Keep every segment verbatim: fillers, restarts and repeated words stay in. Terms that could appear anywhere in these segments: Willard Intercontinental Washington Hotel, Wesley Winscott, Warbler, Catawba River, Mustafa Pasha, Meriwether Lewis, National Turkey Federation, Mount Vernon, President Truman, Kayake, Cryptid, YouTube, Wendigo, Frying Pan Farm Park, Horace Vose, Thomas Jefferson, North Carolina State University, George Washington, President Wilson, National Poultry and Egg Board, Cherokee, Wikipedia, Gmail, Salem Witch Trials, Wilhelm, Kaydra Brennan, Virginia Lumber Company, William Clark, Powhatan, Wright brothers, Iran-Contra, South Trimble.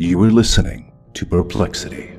You were listening to Perplexity.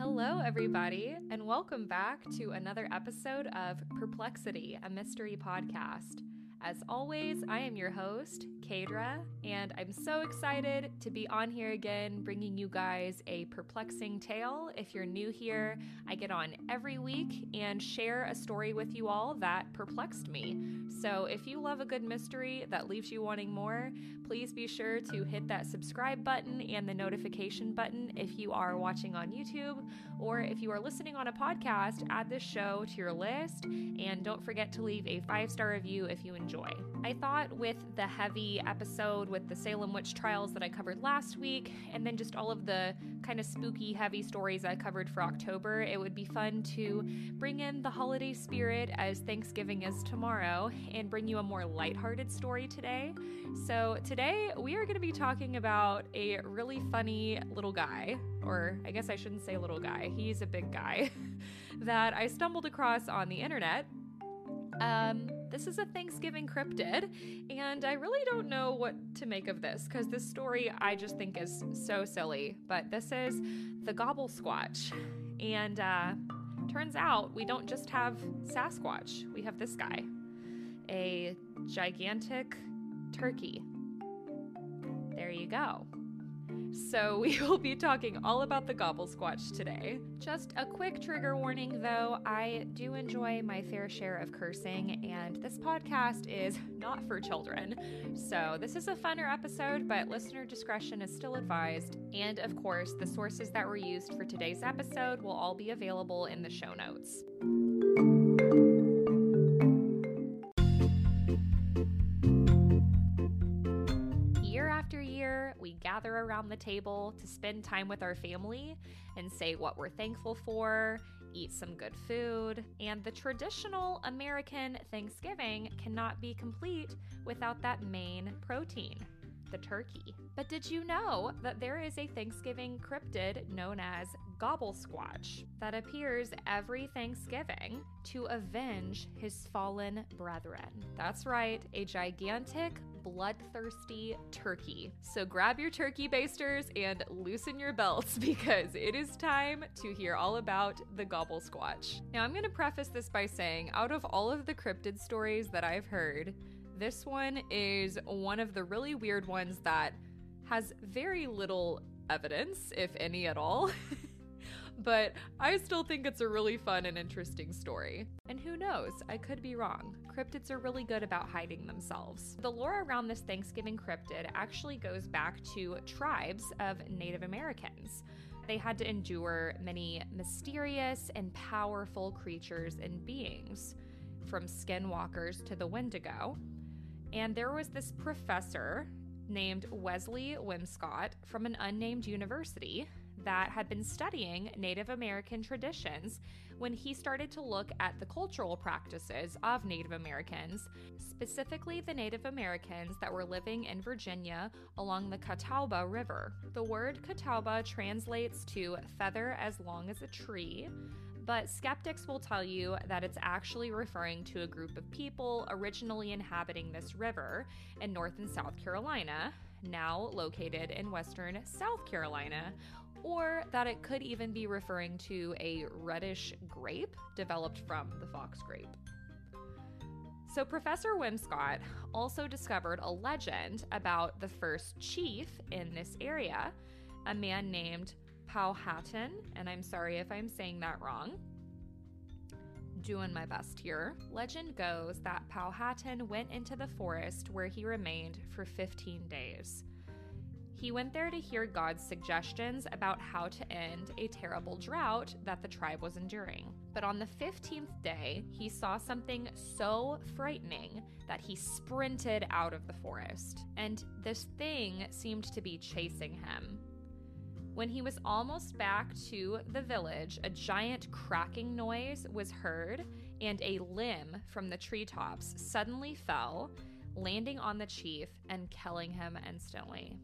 Hello, everybody, and welcome back to another episode of Perplexity, a mystery podcast. As always, I am your host, Kaydra, and I'm so excited to be on here again, bringing you guys a perplexing tale. If you're new here, I get on every week and share a story with you all that perplexed me. So if you love a good mystery that leaves you wanting more, please be sure to hit that subscribe button and the notification button if you are watching on YouTube, or if you are listening on a podcast, add this show to your list, and don't forget to leave a five-star review if you enjoy. I thought with the heavy episode with the Salem Witch Trials that I covered last week, and then just all of the kind of spooky, heavy stories I covered for October, it would be fun to bring in the holiday spirit as Thanksgiving is tomorrow and bring you a more lighthearted story today. So today we are going to be talking about a really funny little guy, or I guess I shouldn't say little guy, he's a big guy, that I stumbled across on the internet. Um... This is a Thanksgiving cryptid, and I really don't know what to make of this because this story I just think is so silly, but this is the Gobblesquatch, and uh, turns out we don't just have Sasquatch, we have this guy, a gigantic turkey. There you go. So we will be talking all about the Gobblesquatch today. Just a quick trigger warning though, I do enjoy my fair share of cursing, and this podcast is not for children. So this is a funner episode, but listener discretion is still advised. And of course, the sources that were used for today's episode will all be available in the show notes. Gather around the table to spend time with our family and say what we're thankful for, eat some good food, and the traditional American Thanksgiving cannot be complete without that main protein, the turkey. But did you know that there is a Thanksgiving cryptid known as Gobblesquatch that appears every Thanksgiving to avenge his fallen brethren? That's right, a gigantic bloodthirsty turkey. So grab your turkey basters and loosen your belts because it is time to hear all about the Gobblesquatch. Now I'm going to preface this by saying, out of all of the cryptid stories that I've heard, this one is one of the really weird ones that has very little evidence, if any at all. But I still think it's a really fun and interesting story. And who knows, I could be wrong. Cryptids are really good about hiding themselves. The lore around this Thanksgiving cryptid actually goes back to tribes of Native Americans. They had to endure many mysterious and powerful creatures and beings, from skinwalkers to the Wendigo. And there was this professor named Wesley Winscott from an unnamed university that had been studying Native American traditions when he started to look at the cultural practices of Native Americans, specifically the Native Americans that were living in Virginia along the Catawba River. The word Catawba translates to feather as long as a tree, but skeptics will tell you that it's actually referring to a group of people originally inhabiting this river in North and South Carolina, now located in western South Carolina, or that it could even be referring to a reddish grape developed from the fox grape. So Professor Winscott also discovered a legend about the first chief in this area, a man named Powhatan, and I'm sorry if I'm saying that wrong. Doing my best here. Legend goes that Powhatan went into the forest where he remained for fifteen days. He went there to hear God's suggestions about how to end a terrible drought that the tribe was enduring. But on the fifteenth day, he saw something so frightening that he sprinted out of the forest, and this thing seemed to be chasing him. When he was almost back to the village, a giant cracking noise was heard, and a limb from the treetops suddenly fell, landing on the chief and killing him instantly.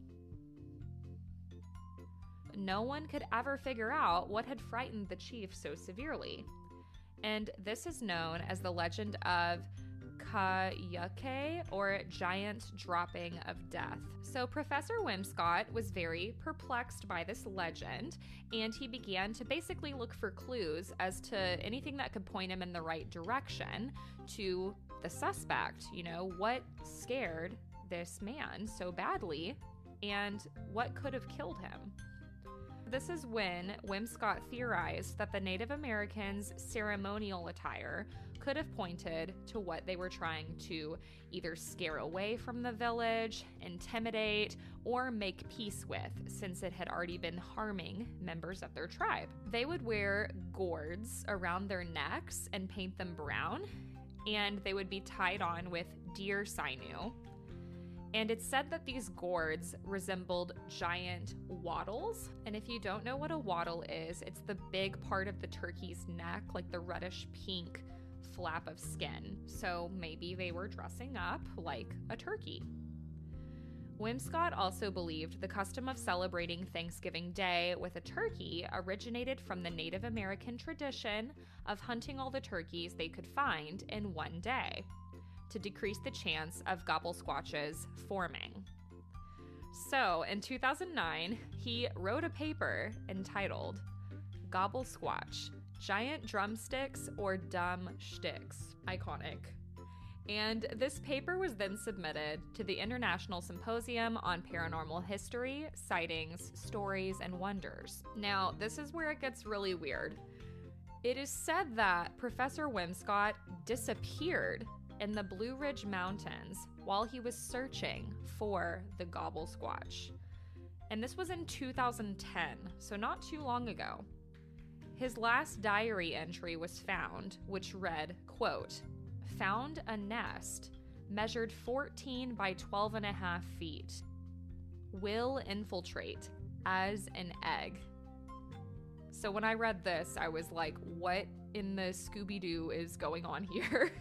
no one could ever figure out what had frightened the chief so severely. And this is known as the legend of Kayake, or Giant Dropping of Death. So Professor Winscott was very perplexed by this legend, and he began to basically look for clues as to anything that could point him in the right direction to the suspect. You know, what scared this man so badly, and what could have killed him? This is when Winscott theorized that the Native Americans' ceremonial attire could have pointed to what they were trying to either scare away from the village, intimidate, or make peace with, since it had already been harming members of their tribe. They would wear gourds around their necks and paint them brown, and they would be tied on with deer sinew. And it's said that these gourds resembled giant wattles. And if you don't know what a wattle is, it's the big part of the turkey's neck, like the reddish pink flap of skin. So maybe they were dressing up like a turkey. Winscott also believed the custom of celebrating Thanksgiving Day with a turkey originated from the Native American tradition of hunting all the turkeys they could find in one day, to decrease the chance of gobblesquatches forming. So in two thousand nine, he wrote a paper entitled Gobblesquatch, Giant Drumsticks or Dumb Shticks. Iconic. And this paper was then submitted to the International Symposium on Paranormal History, Sightings, Stories, and Wonders. Now, this is where it gets really weird. It is said that Professor Winscott disappeared in the Blue Ridge Mountains while he was searching for the Gobblesquatch. And this was in two thousand ten, so not too long ago. His last diary entry was found, which read, quote, "Found a nest measured fourteen by twelve and a half feet. Will infiltrate as an egg." So when I read this, I was like, what in the Scooby-Doo is going on here?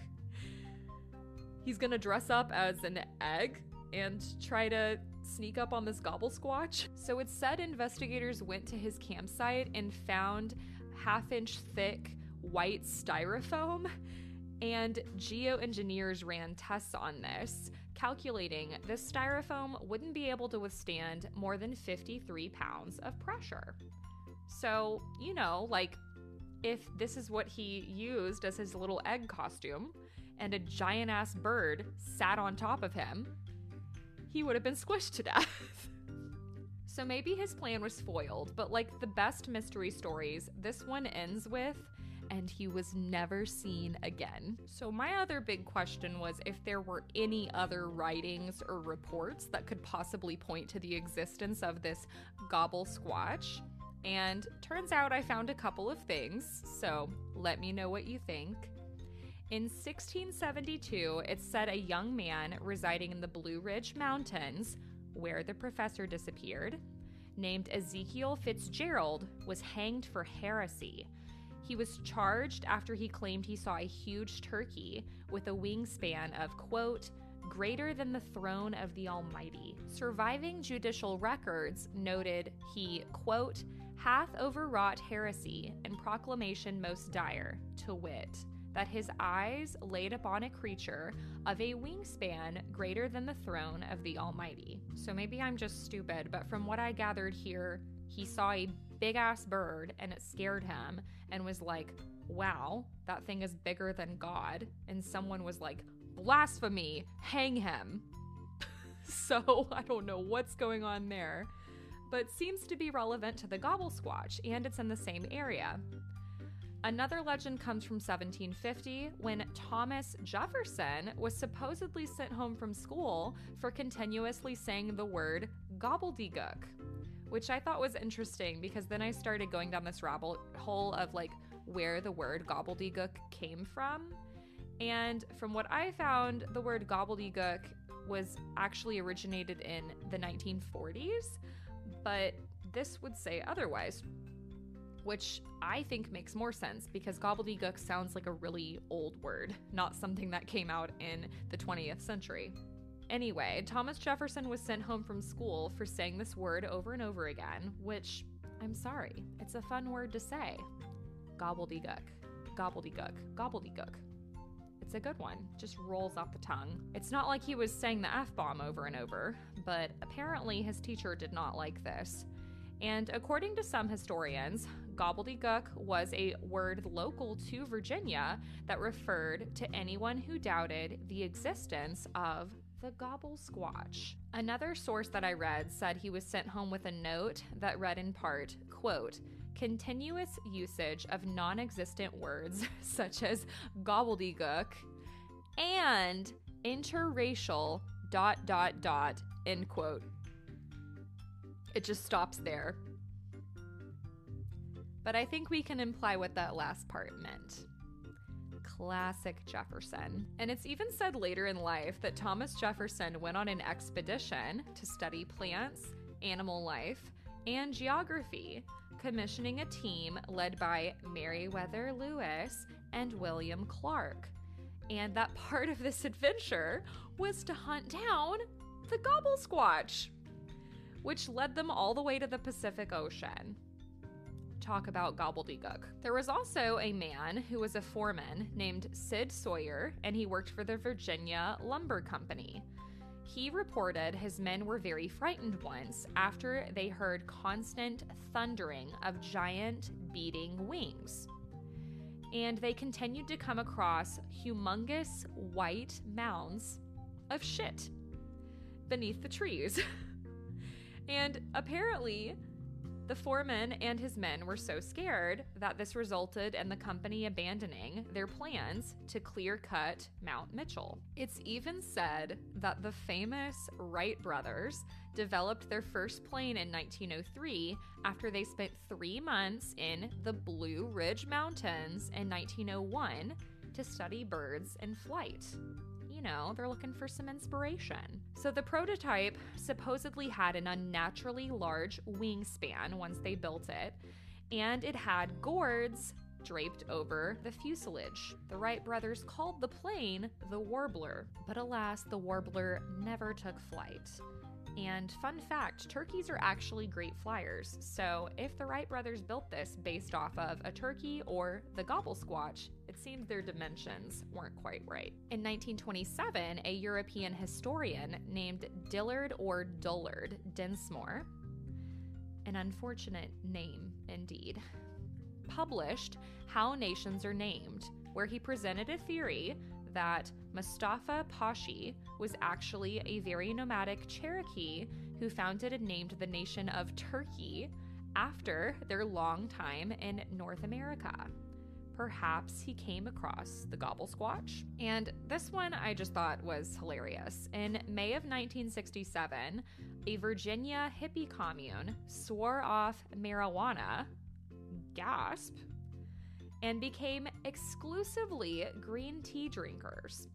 He's gonna dress up as an egg and try to sneak up on this Gobblesquatch? So it's said investigators went to his campsite and found half-inch thick white styrofoam, and geoengineers ran tests on this, calculating this styrofoam wouldn't be able to withstand more than fifty-three pounds of pressure. So, you know, like, if this is what he used as his little egg costume, and a giant-ass bird sat on top of him, he would have been squished to death. So maybe his plan was foiled, but like the best mystery stories, this one ends with, "and he was never seen again." So my other big question was if there were any other writings or reports that could possibly point to the existence of this Gobblesquatch. And turns out I found a couple of things, so let me know what you think. In sixteen seventy-two, it said a young man residing in the Blue Ridge Mountains, where the professor disappeared, named Ezekiel Fitzgerald, was hanged for heresy. He was charged after he claimed he saw a huge turkey with a wingspan of, quote, "greater than the throne of the Almighty." Surviving judicial records noted he, quote, "hath overwrought heresy and proclamation most dire, to wit, that his eyes laid upon a creature of a wingspan greater than the throne of the Almighty." So maybe I'm just stupid, but from what I gathered here, he saw a big-ass bird and it scared him and was like, wow, that thing is bigger than God. And someone was like, blasphemy, hang him. So I don't know what's going on there, but seems to be relevant to the Gobblesquatch, and it's in the same area. Another legend comes from seventeen fifty, when Thomas Jefferson was supposedly sent home from school for continuously saying the word gobbledygook, which I thought was interesting because then I started going down this rabbit hole of like where the word gobbledygook came from. And from what I found, the word gobbledygook was actually originated in the nineteen forties, but this would say otherwise, which I think makes more sense because gobbledygook sounds like a really old word, not something that came out in the twentieth century. Anyway, Thomas Jefferson was sent home from school for saying this word over and over again, which I'm sorry. It's a fun word to say. Gobbledygook. Gobbledygook. Gobbledygook. It's a good one. Just rolls off the tongue. It's not like he was saying the F-bomb over and over, but apparently his teacher did not like this. And according to some historians, gobbledygook was a word local to Virginia that referred to anyone who doubted the existence of the Gobblesquatch. Another source that I read said he was sent home with a note that read in part, quote, "Continuous usage of non-existent words such as gobbledygook and interracial dot dot dot," end quote. It just stops there. But I think we can imply what that last part meant. Classic Jefferson. And it's even said later in life that Thomas Jefferson went on an expedition to study plants, animal life, and geography, commissioning a team led by Meriwether Lewis and William Clark. And that part of this adventure was to hunt down the Gobblesquatch, which led them all the way to the Pacific Ocean. Talk about gobbledygook. There was also a man who was a foreman named Sid Sawyer, and he worked for the Virginia Lumber Company. He reported his men were very frightened once after they heard constant thundering of giant beating wings. And they continued to come across humongous white mounds of shit beneath the trees. And apparently, the foreman and his men were so scared that this resulted in the company abandoning their plans to clear-cut Mount Mitchell. It's even said that the famous Wright brothers developed their first plane in nineteen oh three after they spent three months in the Blue Ridge Mountains in nineteen oh one to study birds in flight. You know, they're looking for some inspiration. So the prototype supposedly had an unnaturally large wingspan once they built it, and it had gourds draped over the fuselage. The Wright brothers called the plane the Warbler, but alas, the Warbler never took flight. And fun fact, turkeys are actually great flyers, so if the Wright brothers built this based off of a turkey or the Gobblesquatch, it seems their dimensions weren't quite right. In nineteen twenty-seven, a European historian named Dillard or Dullard Dinsmore, an unfortunate name indeed, published How Nations Are Named, where he presented a theory that Mustafa Pasha was actually a very nomadic Cherokee who founded and named the nation of Turkey after their long time in North America. Perhaps he came across the Gobblesquatch. And this one I just thought was hilarious. In May of nineteen sixty-seven, a Virginia hippie commune swore off marijuana, gasp, and became exclusively green tea drinkers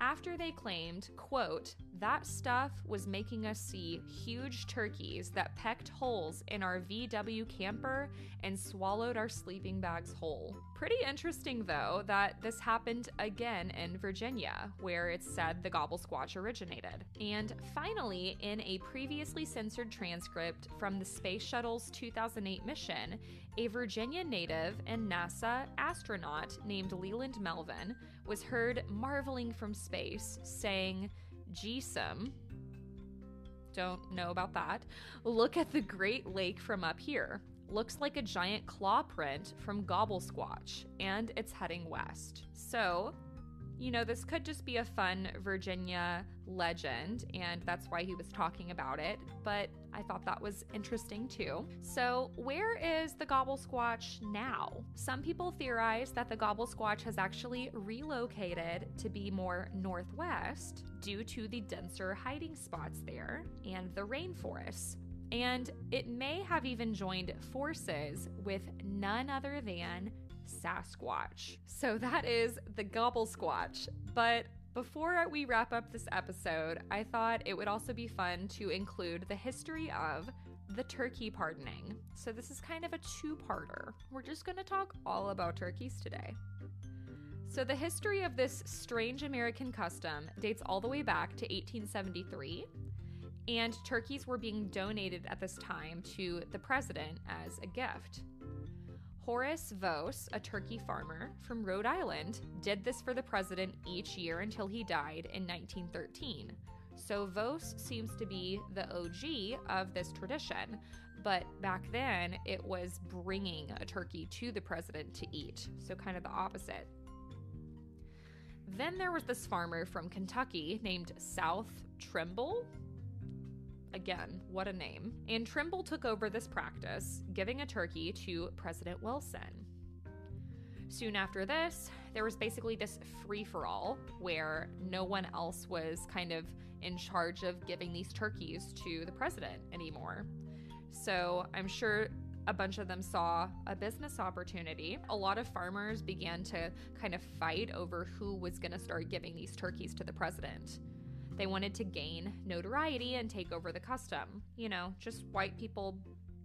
after they claimed, quote, "that stuff was making us see huge turkeys that pecked holes in our V W camper and swallowed our sleeping bags whole." Pretty interesting, though, that this happened again in Virginia, where it's said the Gobblesquatch originated. And finally, in a previously censored transcript from the Space Shuttle's two thousand eight mission, a Virginia native and NASA astronaut named Leland Melvin was heard marveling from space. Space saying, "G-some, don't know about that. Look at the Great Lake from up here. Looks like a giant claw print from Gobblesquatch, and it's heading west." So, you know, this could just be a fun Virginia legend, and that's why he was talking about it, but I thought that was interesting too. So where is the Gobblesquatch now? Some people theorize that the Gobblesquatch has actually relocated to be more northwest due to the denser hiding spots there and the rainforests. And it may have even joined forces with none other than Sasquatch. So that is the Gobblesquatch. But before we wrap up this episode, I thought it would also be fun to include the history of the turkey pardoning. So this is kind of a two-parter. We're just going to talk all about turkeys today. So the history of this strange American custom dates all the way back to eighteen seventy-three, and turkeys were being donated at this time to the president as a gift. Horace Vose, a turkey farmer from Rhode Island, did this for the president each year until he died in nineteen thirteen. So Vose seems to be the O G of this tradition, but back then it was bringing a turkey to the president to eat, so kind of the opposite. Then there was this farmer from Kentucky named South Trimble. Again, what a name. And Trimble took over this practice, giving a turkey to President Wilson. Soon after this, there was basically this free-for-all where no one else was kind of in charge of giving these turkeys to the president anymore. So I'm sure a bunch of them saw a business opportunity. A lot of farmers began to kind of fight over who was going to start giving these turkeys to the president. They wanted to gain notoriety and take over the custom. You know, just white people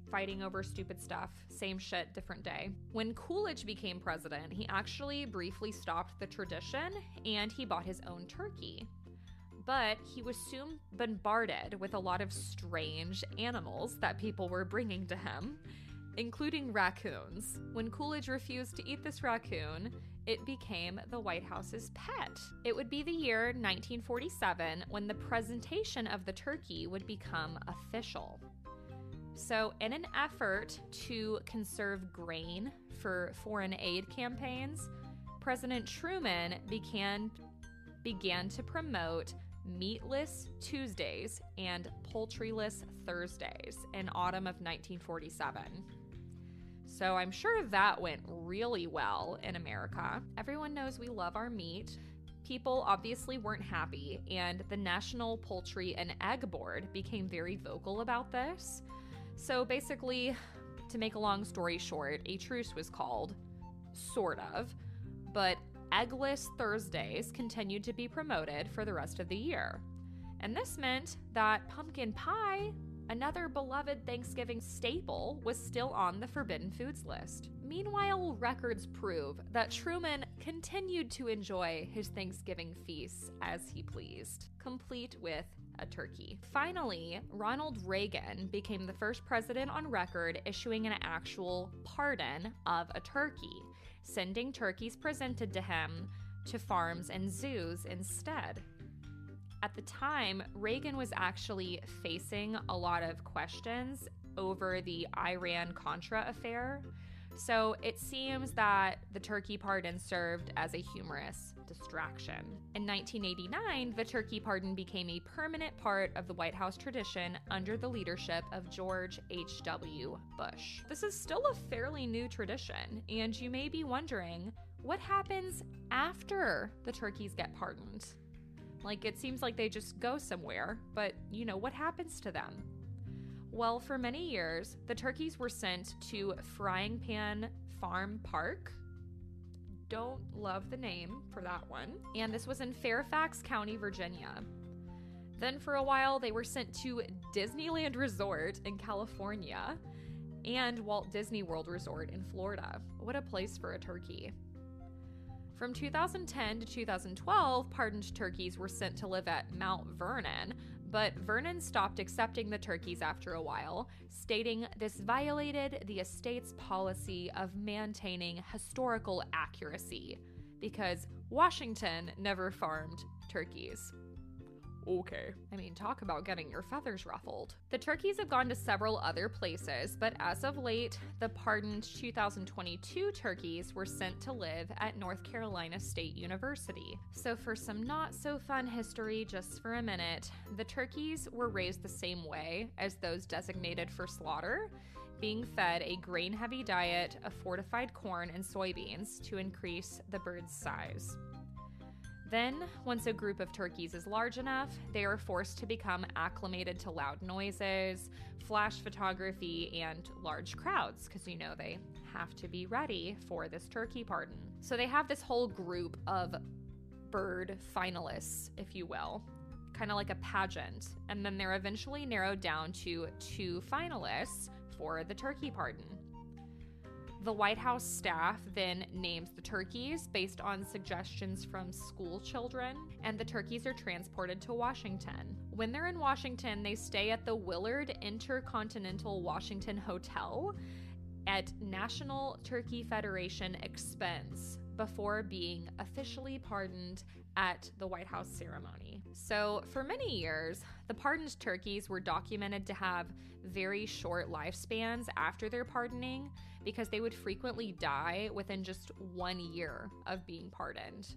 fighting over stupid stuff. Same shit, different day. When Coolidge became president, he actually briefly stopped the tradition and he bought his own turkey. But he was soon bombarded with a lot of strange animals that people were bringing to him, including raccoons. When Coolidge refused to eat this raccoon, it became the White House's pet. It would be the year nineteen forty-seven when the presentation of the turkey would become official. So in an effort to conserve grain for foreign aid campaigns, President Truman began, began to promote meatless Tuesdays and poultryless Thursdays in autumn of nineteen forty-seven. So I'm sure that went really well in America. Everyone knows we love our meat. People obviously weren't happy, and the National Poultry and Egg Board became very vocal about this. So basically, to make a long story short, a truce was called, sort of, but eggless Thursdays continued to be promoted for the rest of the year. And this meant that pumpkin pie, another beloved Thanksgiving staple, was still on the forbidden foods list. Meanwhile, records prove that Truman continued to enjoy his Thanksgiving feasts as he pleased, complete with a turkey. Finally, Ronald Reagan became the first president on record issuing an actual pardon of a turkey, sending turkeys presented to him to farms and zoos instead. At the time, Reagan was actually facing a lot of questions over the Iran-Contra affair, so it seems that the turkey pardon served as a humorous distraction. In nineteen eighty-nine, the turkey pardon became a permanent part of the White House tradition under the leadership of George H W Bush. This is still a fairly new tradition, and you may be wondering, what happens after the turkeys get pardoned? Like, it seems like they just go somewhere, but, you know, what happens to them? Well, for many years, the turkeys were sent to Frying Pan Farm Park. Don't love the name for that one. And this was in Fairfax County, Virginia. Then for a while, they were sent to Disneyland Resort in California and Walt Disney World Resort in Florida. What a place for a turkey. From two thousand ten to two thousand twelve, pardoned turkeys were sent to live at Mount Vernon, but Vernon stopped accepting the turkeys after a while, stating this violated the estate's policy of maintaining historical accuracy, because Washington never farmed turkeys. Okay. I mean, talk about getting your feathers ruffled. The turkeys have gone to several other places, but as of late, the pardoned two thousand twenty-two turkeys were sent to live at North Carolina State University. So for some not so fun history, just for a minute, the turkeys were raised the same way as those designated for slaughter, being fed a grain-heavy diet of fortified corn and soybeans to increase the bird's size. Then, once a group of turkeys is large enough, they are forced to become acclimated to loud noises, flash photography, and large crowds, because you know they have to be ready for this turkey pardon. So they have this whole group of bird finalists, if you will, kind of like a pageant, and then they're eventually narrowed down to two finalists for the turkey pardon. The White House staff then names the turkeys based on suggestions from school children, and the turkeys are transported to Washington. When they're in Washington, they stay at the Willard Intercontinental Washington Hotel at National Turkey Federation expense before being officially pardoned at the White House ceremony. So for many years, the pardoned turkeys were documented to have very short lifespans after their pardoning because they would frequently die within just one year of being pardoned.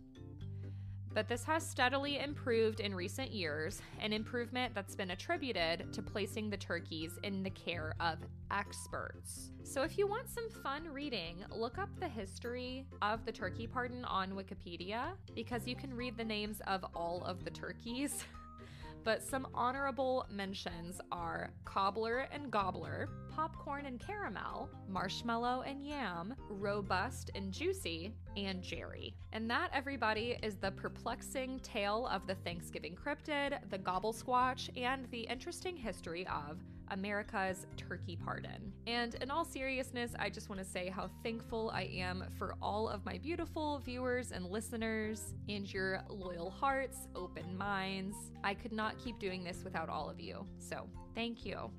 But this has steadily improved in recent years, an improvement that's been attributed to placing the turkeys in the care of experts. So if you want some fun reading, look up the history of the turkey pardon on Wikipedia, because you can read the names of all of the turkeys. But some honorable mentions are Cobbler and Gobbler, Popcorn and Caramel, Marshmallow and Yam, Robust and Juicy, and Jerry. And that, everybody, is the perplexing tale of the Thanksgiving cryptid, the Gobblesquatch, and the interesting history of America's turkey pardon. And in all seriousness, I just want to say how thankful I am for all of my beautiful viewers and listeners and your loyal hearts, open minds. I could not keep doing this without all of you. So thank you.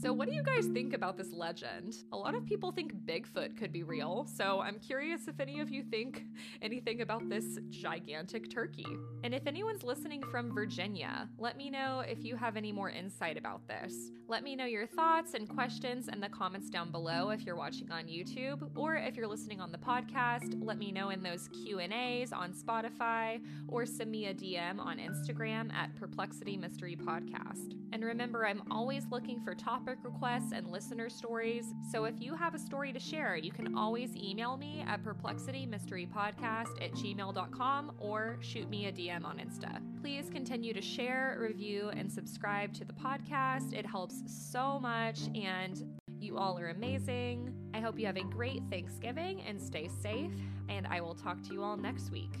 So what do you guys think about this legend? A lot of people think Bigfoot could be real, so I'm curious if any of you think anything about this gigantic turkey. And if anyone's listening from Virginia, let me know if you have any more insight about this. Let me know your thoughts and questions in the comments down below if you're watching on YouTube, or if you're listening on the podcast, let me know in those Q and A's on Spotify, or send me a D M on Instagram at Perplexity Mystery Podcast. And remember, I'm always looking for topics requests and listener stories, so if you have a story to share, you can always email me at perplexity mystery podcast at gmail dot com or shoot me a D M on Insta. Please continue to share, review, and subscribe to the podcast. It helps so much, and you all are amazing. I hope you have a great Thanksgiving and stay safe, and I will talk to you all next week.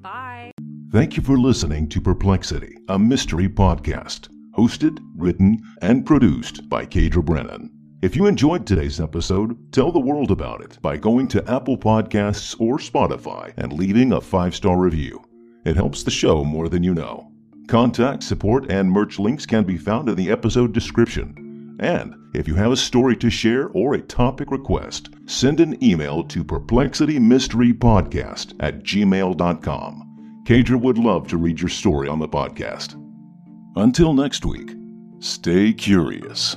Bye. Thank you for listening to Perplexity, a mystery podcast. Hosted, written, and produced by Kaydra Brennan. If you enjoyed today's episode, tell the world about it by going to Apple Podcasts or Spotify and leaving a five-star review. It helps the show more than you know. Contact, support, and merch links can be found in the episode description. And if you have a story to share or a topic request, send an email to perplexity mystery podcast at gmail dot com. Kaydra would love to read your story on the podcast. Until next week, stay curious.